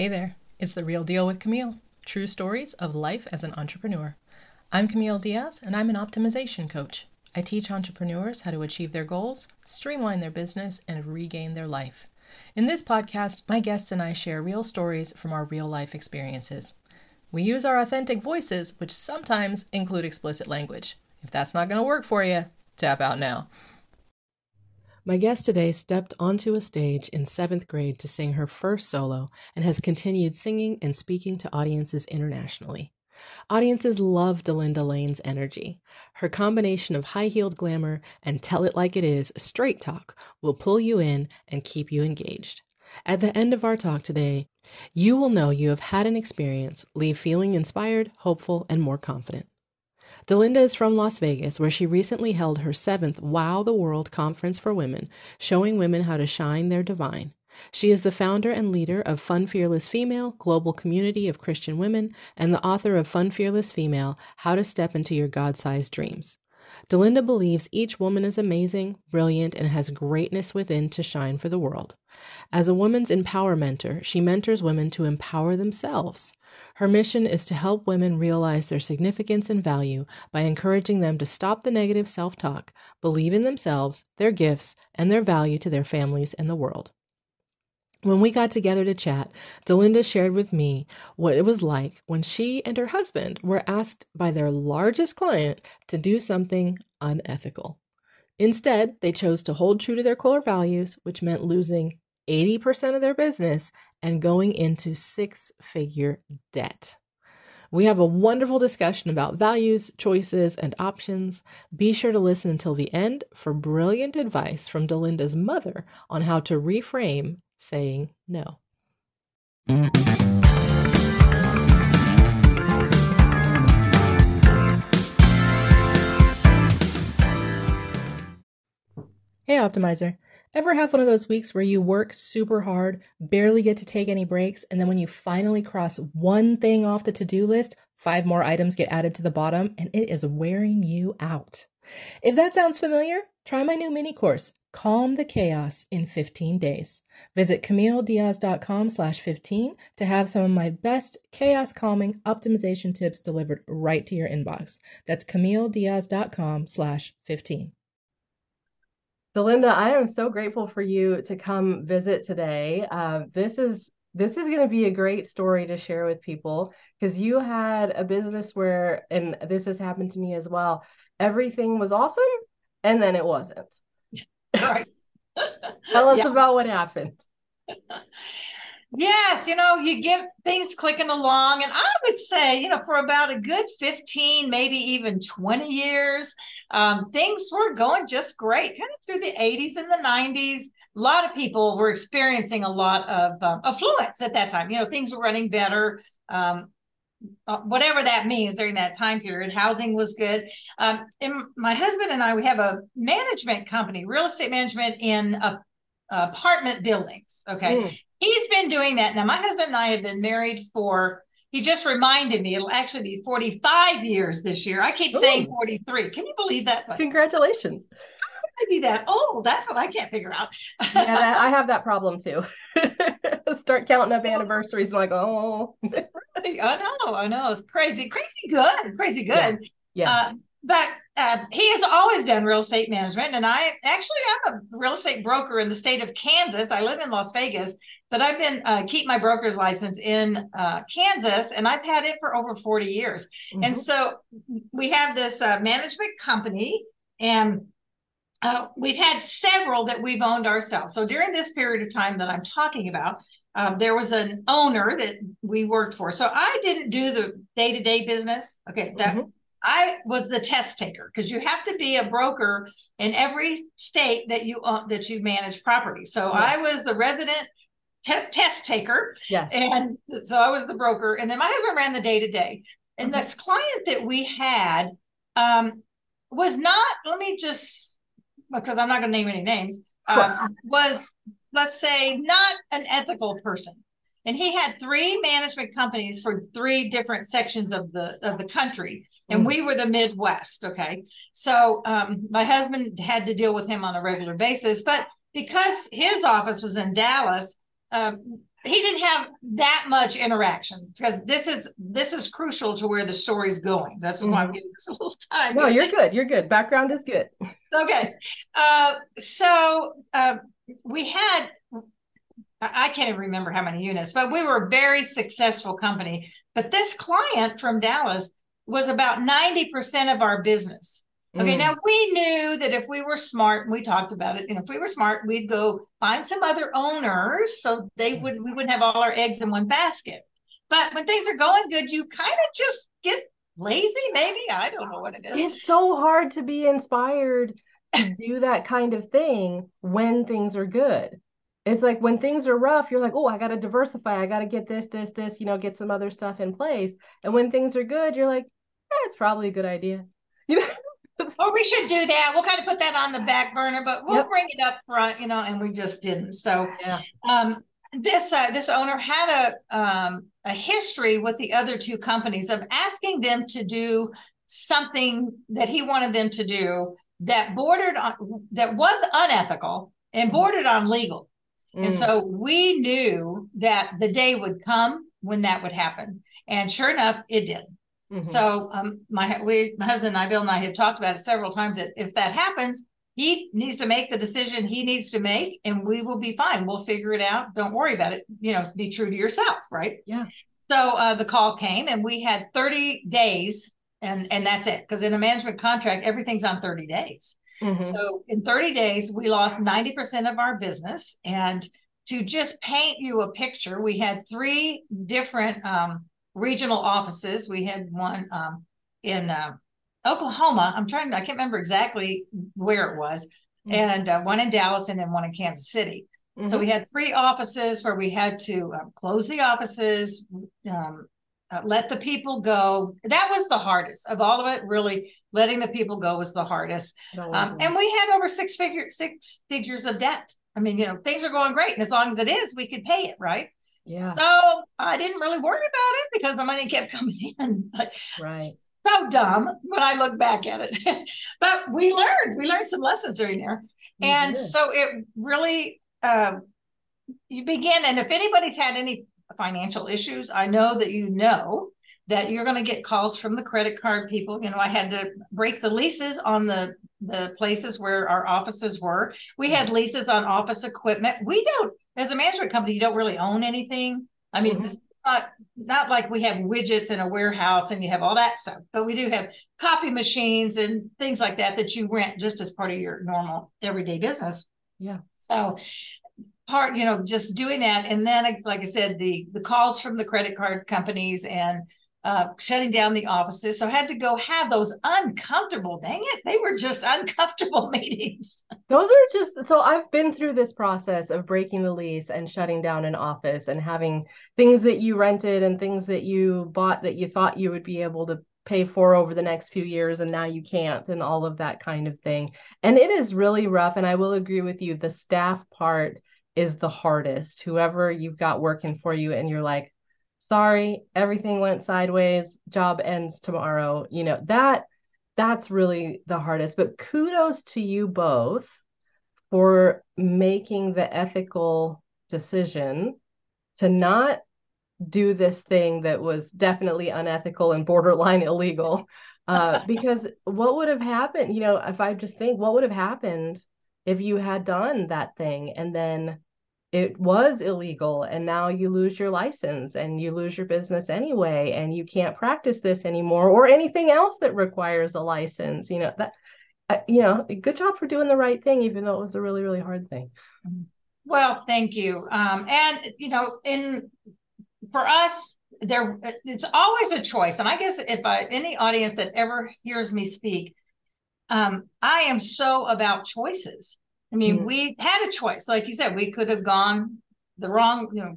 Hey there, it's The Real Deal with Camille, true stories of life as an entrepreneur. I'm Camille Diaz, and I'm an optimization coach. I teach entrepreneurs how to achieve their goals, streamline their business, and regain their life. In this podcast, my guests and I share real stories from our real life experiences. We use our authentic voices, which sometimes include explicit language. If that's not going to work for you, tap out now. My guest today stepped onto a stage in 7th grade to sing her first solo and has continued singing and speaking to audiences internationally. Audiences love Delinda Layne's energy. Her combination of high-heeled glamour and tell-it-like-it-is straight talk will pull you in and keep you engaged. At the end of our talk today, you will know you have had an experience, leave feeling inspired, hopeful, and more confident. Delinda is from Las Vegas, where she recently held her 7th WOW the World Conference for Women, showing women how to shine their divine. She is the founder and leader of Fun Fearless Female, global community of Christian women, and the author of Fun Fearless Female, How to Step into Your God-Sized Dreams. Delinda believes each woman is amazing, brilliant, and has greatness within to shine for the world. As a woman's EmpowerMentor, she mentors women to empower themselves. Her mission is to help women realize their significance and value by encouraging them to stop the negative self-talk, believe in themselves, their gifts, and their value to their families and the world. When we got together to chat, Delinda shared with me what it was like when she and her husband were asked by their largest client to do something unethical. Instead, they chose to hold true to their core values, which meant losing 80% of their business and going into 6-figure debt. We have a wonderful discussion about values, choices, and options. Be sure to listen until the end for brilliant advice from Delinda's mother on how to reframe saying no. Hey, Optimizer. Ever have one of those weeks where you work super hard, barely get to take any breaks, and then when you finally cross one thing off the to-do list, 5 more items get added to the bottom, and it is wearing you out? If that sounds familiar, try my new mini course, Calm the Chaos in 15 Days. Visit CamilleDiaz.com/15 to have some of my best chaos calming optimization tips delivered right to your inbox. That's CamilleDiaz.com/15. Delinda, I am so grateful for you to come visit today. This is going to be a great story to share with people, because you had a business where, and this has happened to me as well, everything was awesome and then it wasn't. Right. Tell us about what happened. Yes, you get things clicking along, and I would say, for about a good 15, maybe even 20 years, things were going just great, kind of through the 80s and the 90s. A lot of people were experiencing a lot of affluence at that time. Things were running better, whatever that means during that time period. Housing was good. And my husband and I, we have a management company, real estate management in apartment buildings. Okay. Mm. He's been doing that. Now, my husband and I have been married for, he just reminded me, it'll actually be 45 years this year. I keep saying 43. Can you believe that? Congratulations. How could I be that old? That's what I can't figure out. Yeah, I have that problem too. Start counting up anniversaries like, oh. I know. It's crazy. Crazy good. Yeah. But he has always done real estate management, and I actually am a real estate broker in the state of Kansas. I live in Las Vegas, but I've been keep my broker's license in Kansas, and I've had it for over 40 years. Mm-hmm. And so we have this management company, and we've had several that we've owned ourselves. So during this period of time that I'm talking about, there was an owner that we worked for. So I didn't do the day-to-day business. Okay, that. Mm-hmm. I was the test taker, because you have to be a broker in every state that you manage property. So yes. I was the resident test taker. Yes. And so I was the broker. And then my husband ran the day to day. And This client that we had was not, because I'm not going to name any names, was, let's say, not an ethical person. And he had 3 management companies for 3 different sections of the country. And we were the Midwest. Okay. So my husband had to deal with him on a regular basis, but because his office was in Dallas, he didn't have that much interaction, because this is crucial to where the story's going. That's why I'm giving this a little time. No, you're good. You're good. Background is good. Okay. So we had, I can't even remember how many units, but we were a very successful company. But this client from Dallas was about 90% of our business. Okay. Now we knew that if we were smart, and we talked about it, and if we were smart, we'd go find some other owners so we wouldn't have all our eggs in one basket. But when things are going good, you kind of just get lazy, maybe. I don't know what it is. It's so hard to be inspired to do that kind of thing when things are good. It's like when things are rough, you're like, oh, I got to diversify. I got to get this, get some other stuff in place. And when things are good, you're like, that's probably a good idea. Or we should do that. We'll kind of put that on the back burner, but we'll bring it up front, and we just didn't. So this owner had a history with the other two companies of asking them to do something that he wanted them to do that bordered on, that was unethical and bordered on legal. And so we knew that the day would come when that would happen. And sure enough, it did. Mm-hmm. So my husband and I, Bill and I, had talked about it several times that if that happens, he needs to make the decision he needs to make, and we will be fine. We'll figure it out. Don't worry about it. Be true to yourself. Right. Yeah. So the call came, and we had 30 days and that's it. Because in a management contract, everything's on 30 days. Mm-hmm. So in 30 days, we lost 90% of our business. And to just paint you a picture, we had three different regional offices. We had one in Oklahoma. I can't remember exactly where it was. Mm-hmm. And one in Dallas and then one in Kansas City. Mm-hmm. So we had three offices where we had to close the offices, let the people go. That was the hardest of all of it. Really, letting the people go was the hardest. And we had over six figures of debt. I mean, things are going great. And as long as it is, we could pay it, right? Yeah. So I didn't really worry about it because the money kept coming in. Right. So dumb when I look back at it. But we learned some lessons during there. And so it really, you begin. And if anybody's had any financial issues, I know that that you're going to get calls from the credit card people. I had to break the leases on the places where our offices were. We had leases on office equipment. We don't, as a management company, you don't really own anything. I mean, it's not like we have widgets in a warehouse and you have all that stuff, but we do have copy machines and things like that you rent just as part of your normal everyday business. Yeah. So part, just doing that. And then, like I said, the calls from the credit card companies and shutting down the offices. So I had to go have those uncomfortable, dang it, they were just uncomfortable meetings. Those are so I've been through this process of breaking the lease and shutting down an office and having things that you rented and things that you bought that you thought you would be able to pay for over the next few years, and now you can't, and all of that kind of thing. And it is really rough. And I will agree with you, the staff part is the hardest. Whoever you've got working for you and you're like, sorry, everything went sideways, job ends tomorrow. That's really the hardest. But kudos to you both for making the ethical decision to not do this thing that was definitely unethical and borderline illegal. Because what would have happened, if I just think, what would have happened if you had done that thing and then it was illegal and now you lose your license and you lose your business anyway, and you can't practice this anymore or anything else that requires a license, good job for doing the right thing, even though it was a really, really hard thing. Well, thank you. For us there, it's always a choice. And I guess any audience that ever hears me speak, I am so about choices. I mean, we had a choice. Like you said, we could have gone the wrong, the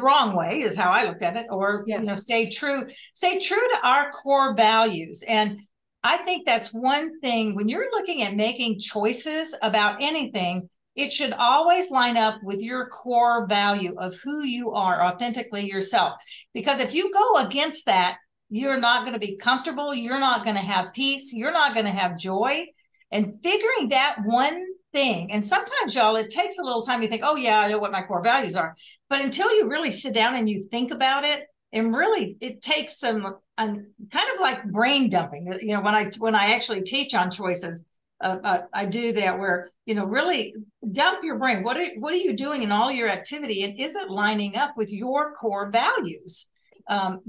wrong way is how I looked at it, or, stay true to our core values. And I think that's one thing when you're looking at making choices about anything, it should always line up with your core value of who you are authentically yourself. Because if you go against that, you're not going to be comfortable. You're not going to have peace. You're not going to have joy. And figuring that one thing. And sometimes, y'all, it takes a little time. You think, oh, yeah, I know what my core values are. But until you really sit down and you think about it, and really it takes some kind of like brain dumping. You know, when I actually teach on choices, I do that where, you know, really dump your brain. What are you doing in all your activity? And is it lining up with your core values?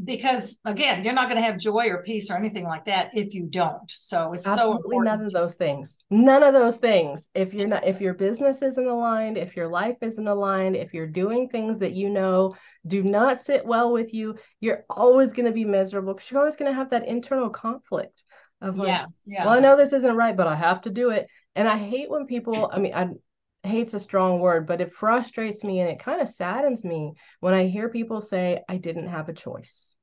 Because again, you're not going to have joy or peace or anything like that if you don't. So it's absolutely so important. None of those things. If your business isn't aligned, if your life isn't aligned, if you're doing things that you know do not sit well with you, you're always going to be miserable because you're always going to have that internal conflict of like, well, I know this isn't right, but I have to do it. And I hate when people, hate's a strong word, but it frustrates me and it kind of saddens me when I hear people say, I didn't have a choice.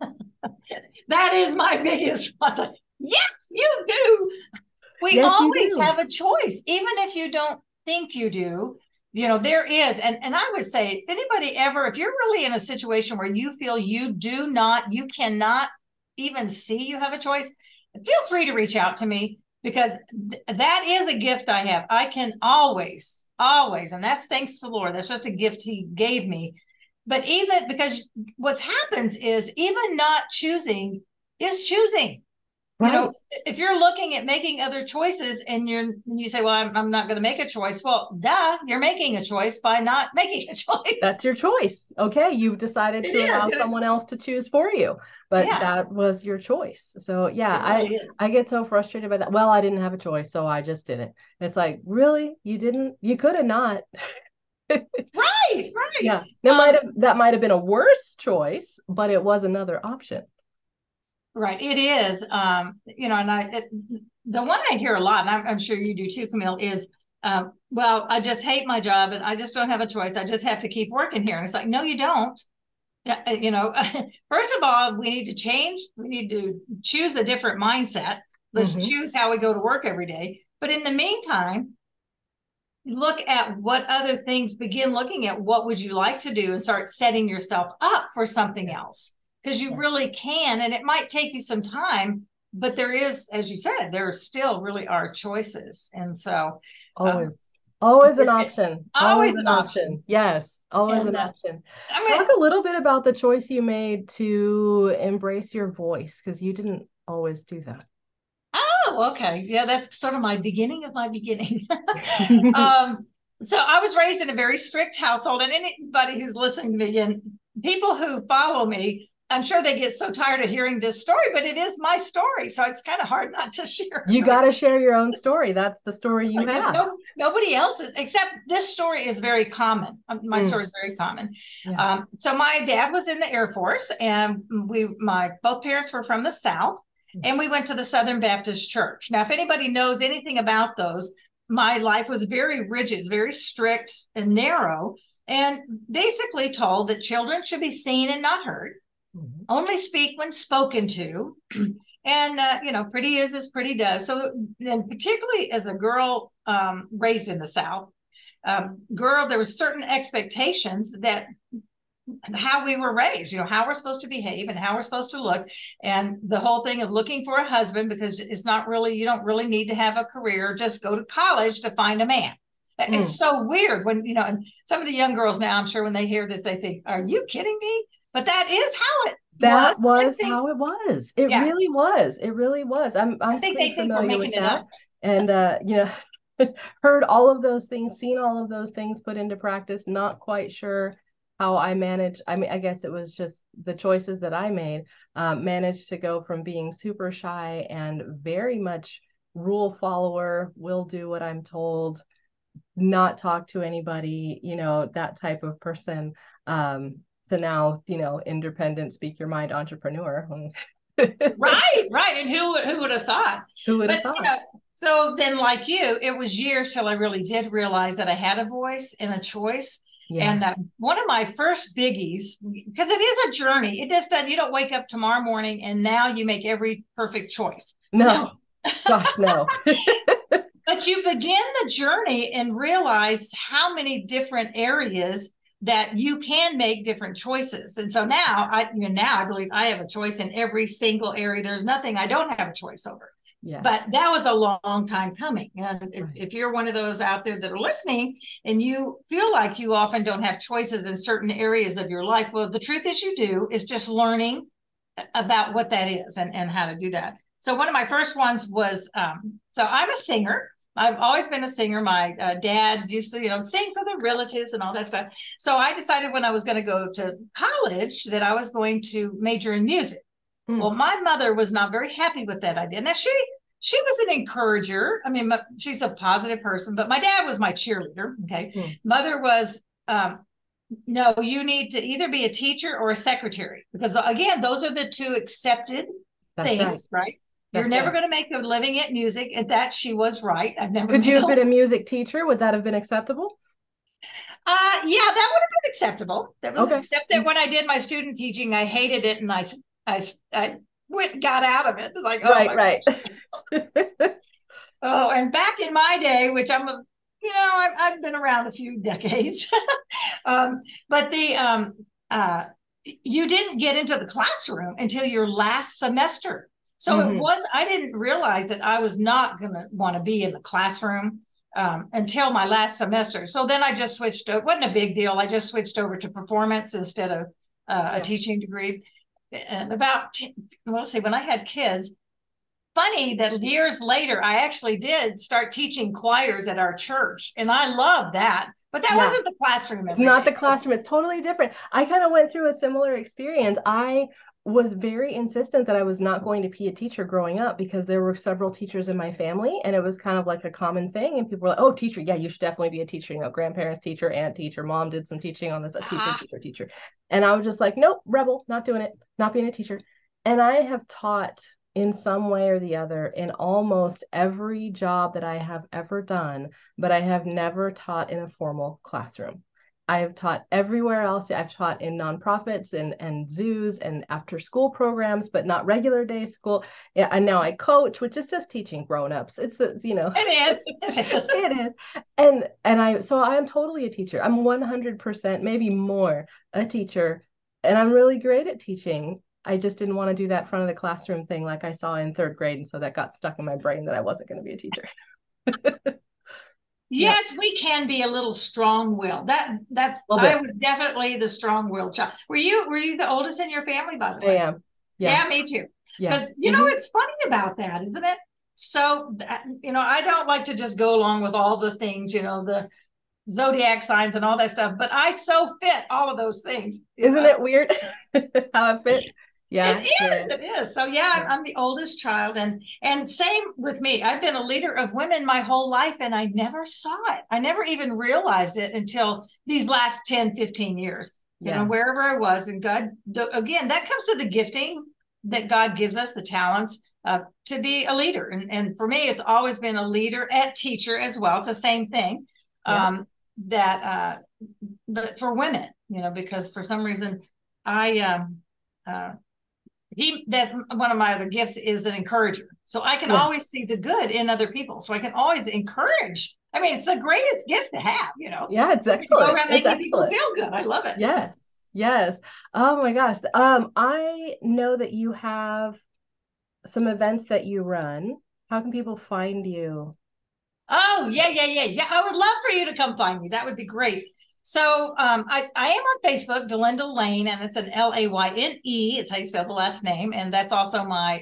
That is my biggest one. Yes, you do. We always have a choice, even if you don't think you do. You know, there is, and I would say, anybody ever, if you're really in a situation where you feel you cannot even see you have a choice, feel free to reach out to me. Because that is a gift I have. I can always, and that's thanks to the Lord. That's just a gift he gave me. But even because what happens is even not choosing is choosing. Right. You know, if you're looking at making other choices and you say, well, I'm not going to make a choice. Well, duh, you're making a choice by not making a choice. That's your choice. Okay. You've decided to allow someone else to choose for you, but that was your choice. So I get so frustrated by that. Well, I didn't have a choice, so I just didn't. It's like, really? You didn't? You could have not. Right. Yeah. That might've been a worse choice, but it was another option. Right. It is, you know, and the one I hear a lot, and I'm sure you do too, Camille, is, well, I just hate my job and I just don't have a choice. I just have to keep working here. And it's like, no, you don't. You know, first of all, we need to change. We need to choose a different mindset. Let's choose how we go to work every day. But in the meantime, look at what other things, begin looking at what would you like to do and start setting yourself up for something else. Because you really can, and it might take you some time, but there is, as you said, there still really are choices. And so always an option. Always an option. Yes. Always an option. Talk a little bit about the choice you made to embrace your voice, because you didn't always do that. Oh, okay. Yeah, that's sort of my beginning of my beginning. So I was raised in a very strict household, and anybody who's listening to me and people who follow me, I'm sure they get so tired of hearing this story, but it is my story. So it's kind of hard not to share. You got to share your own story. That's the story you have. Nobody else's, except this story is very common. My story is very common. Yeah. So my dad was in the Air Force, and both parents were from the South, and we went to the Southern Baptist Church. Now, if anybody knows anything about those, my life was very rigid, very strict and narrow, and basically told that children should be seen and not heard. Only speak when spoken to. And, you know, pretty is as pretty does. So then particularly as a girl raised in the South, there were certain expectations that how we were raised, you know, how we're supposed to behave and how we're supposed to look. And the whole thing of looking for a husband, because it's not really, you don't really need to have a career, just go to college to find a man. It's so weird when, you know, and some of the young girls now, I'm sure when they hear this, they think, are you kidding me? But that is how it was. That was how it was. It really was. It really was. I think they think we're making it up. And, you know, heard all of those things, seen all of those things put into practice, not quite sure how I managed. I mean, I guess it was just the choices that I made, managed to go from being super shy and very much rule follower, will do what I'm told, not talk to anybody, you know, that type of person. So now, you know, independent, speak your mind, entrepreneur. Right. And who would have thought? Who would have thought? You know, so then, like you, it was years till I really did realize that I had a voice and a choice. Yeah. And one of my first biggies, because it is a journey. It just doesn't. You don't wake up tomorrow morning and now you make every perfect choice. No. Gosh, no. But you begin the journey and realize how many different areas that you can make different choices. And so now I believe I have a choice in every single area. There's nothing I don't have a choice over. Yeah. But that was a long time coming. And if you're one of those out there that are listening and you feel like you often don't have choices in certain areas of your life, well, the truth is you do. It's just learning about what that is and how to do that. So one of my first ones was, so I'm a singer. I've always been a singer. My dad used to, sing for the relatives and all that stuff. So I decided when I was going to go to college that I was going to major in music. Mm. Well, my mother was not very happy with that idea. Now, she was an encourager. I mean, she's a positive person, but my dad was my cheerleader. Okay. Mm. Mother was, no, you need to either be a teacher or a secretary, because again, those are the two accepted things, right? You're never going to make a living at music. At that, she was right. Could you have been a music teacher? Would that have been acceptable? Yeah, that would have been acceptable. That was okay. Except that when I did my student teaching, I hated it, and I got out of it. It's like, right. Oh, and back in my day, which I've been around a few decades, but you didn't get into the classroom until your last semester. So mm-hmm. I didn't realize that I was not going to want to be in the classroom until my last semester. So then I just switched. It wasn't a big deal. I just switched over to performance instead of a teaching degree. And when I had kids, funny that years later, I actually did start teaching choirs at our church. And I love that. But that wasn't the classroom. Not the classroom. It's totally different. I kind of went through a similar experience. I was very insistent that I was not going to be a teacher growing up because there were several teachers in my family, and it was kind of like a common thing. And people were like, "Oh, teacher, yeah, you should definitely be a teacher. Grandparents, teacher, aunt, teacher, mom did some teaching on this, a teacher, teacher." And I was just like, "Nope, rebel, not doing it, not being a teacher." And I have taught in some way or the other in almost every job that I have ever done, but I have never taught in a formal classroom. I have taught everywhere else. I've taught in nonprofits and zoos and after school programs, but not regular day school. And now I coach, which is just teaching grownups. It's. It is. It is. So I am totally a teacher. I'm 100%, maybe more, a teacher. And I'm really great at teaching. I just didn't want to do that front of the classroom thing like I saw in third grade. And so that got stuck in my brain that I wasn't going to be a teacher. Yes, we can be a little strong-willed. I was definitely the strong-willed child. Were you the oldest in your family, by the way? I am. Yeah, me too. Yeah. But it's funny about that, isn't it? So, I don't like to just go along with all the things, the zodiac signs and all that stuff, but I so fit all of those things. Isn't it weird how I fit? Yeah, it is. So I'm the oldest child, and same with me. I've been a leader of women my whole life, and I never saw it. I never even realized it until these last 10, 15 years, wherever I was. And God, again, that comes to the gifting that God gives us, the talents to be a leader. And for me, it's always been a leader and teacher as well. It's the same thing but for women, because for some reason one of my other gifts is an encourager. So I can always see the good in other people. So I can always encourage. I mean, it's the greatest gift to have, Yeah, it's excellent. Go around making people feel good. I love it. Yes. Oh my gosh. I know that you have some events that you run. How can people find you? Oh, yeah. I would love for you to come find me. That would be great. So I am on Facebook, Delinda Layne, and it's an Layne. It's how you spell the last name. And that's also my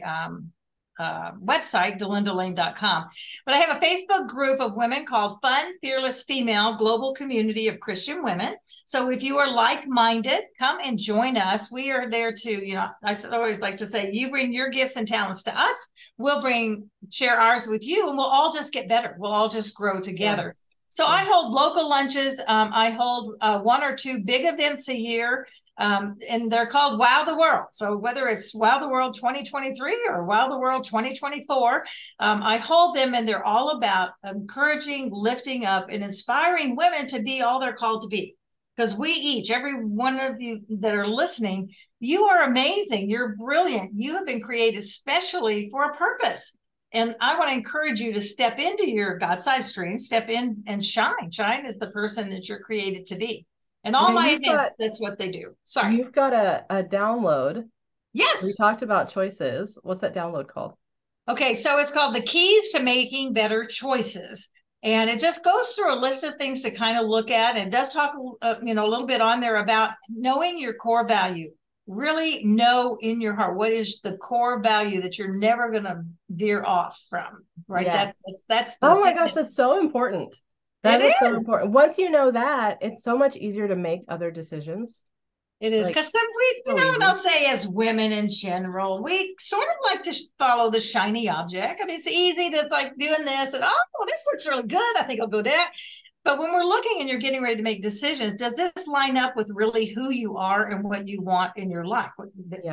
website, DelindaLayne.com. But I have a Facebook group of women called Fun Fearless Female, Global Community of Christian Women. So if you are like-minded, come and join us. We are there to, I always like to say, you bring your gifts and talents to us. We'll share ours with you, and we'll all just get better. We'll all just grow together. Yes. So I hold local lunches. I hold one or two big events a year, and they're called Wow the World. So whether it's Wow the World 2023 or Wow the World 2024, I hold them, and they're all about encouraging, lifting up, and inspiring women to be all they're called to be. Because every one of you that are listening, you are amazing. You're brilliant. You have been created specially for a purpose. And I want to encourage you to step into your God-sized dreams, step in and shine. Shine is the person that you're created to be. And all my events, that's what they do. Sorry. You've got a download. Yes. We talked about choices. What's that download called? Okay, so it's called The Keys to Making Better Choices. And it just goes through a list of things to kind of look at, and does talk a little bit on there about knowing your core value. Really know in your heart, what is the core value that you're never going to veer off from, right? Yes. That's the gosh, that's so important. That is so important. Once you know that, it's so much easier to make other decisions. It is, because I'll say as women in general, we sort of like to follow the shiny object. I mean, it's easy to doing this and, this looks really good. I think I'll go there. But when we're looking and you're getting ready to make decisions, does this line up with really who you are and what you want in your life?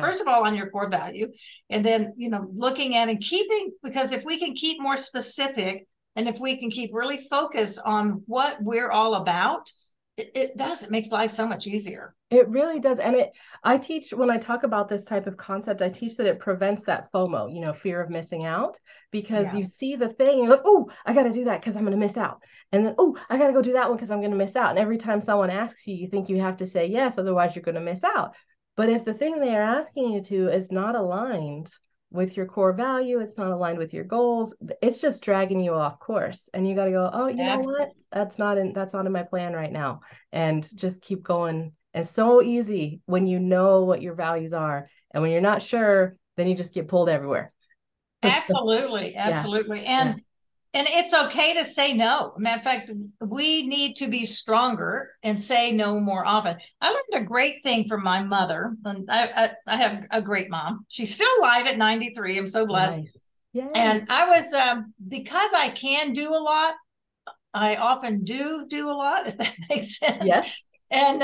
First of all, on your core value, and then, looking at and keeping, because if we can keep more specific and if we can keep really focused on what we're all about, it makes life so much easier. It really does. And I teach, when I talk about this type of concept, I teach that it prevents that FOMO, fear of missing out, because you see the thing and you're like, oh, I got to do that because I'm going to miss out. And then, oh, I got to go do that one because I'm going to miss out. And every time someone asks you, you think you have to say yes, otherwise you're going to miss out. But if the thing they are asking you to is not aligned with your core value, it's not aligned with your goals, it's just dragging you off course. And you got to go, know what? That's not in my plan right now. And just keep going. And so easy when you know what your values are. And when you're not sure, then you just get pulled everywhere. Absolutely. Absolutely. Yeah. And it's okay to say no. Matter of fact, we need to be stronger and say no more often. I learned a great thing from my mother. And I have a great mom. She's still alive at 93. I'm so blessed. Nice. Yay. And I was, because I can do a lot, I often do a lot, if that makes sense. Yes. And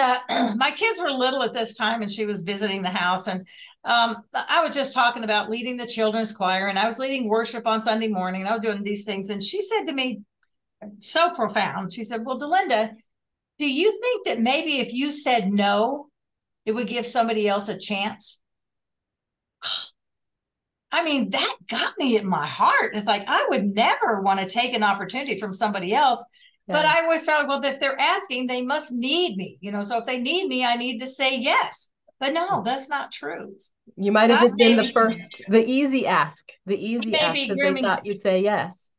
my kids were little at this time, and she was visiting the house. And I was just talking about leading the children's choir, and I was leading worship on Sunday morning, and I was doing these things. And she said to me, so profound, she said, well, Delinda, do you think that maybe if you said no, it would give somebody else a chance? I mean, that got me in my heart. It's like, I would never want to take an opportunity from somebody else. But I always felt, well, if they're asking, they must need me, So if they need me, I need to say yes. But no, that's not true. You might have just been the easy ask, because they thought you'd say yes.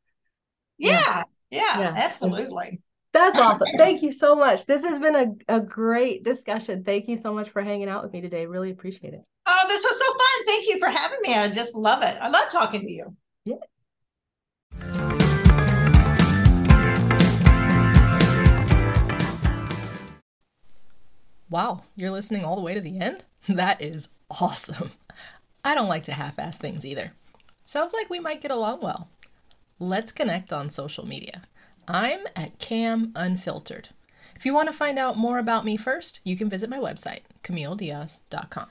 Yeah, absolutely. That's awesome. Thank you so much. This has been a great discussion. Thank you so much for hanging out with me today. Really appreciate it. Oh, this was so fun. Thank you for having me. I just love it. I love talking to you. Yeah. Wow, you're listening all the way to the end? That is awesome. I don't like to half-ass things either. Sounds like we might get along well. Let's connect on social media. I'm at Cam Unfiltered. If you want to find out more about me first, you can visit my website, CamilleDiaz.com.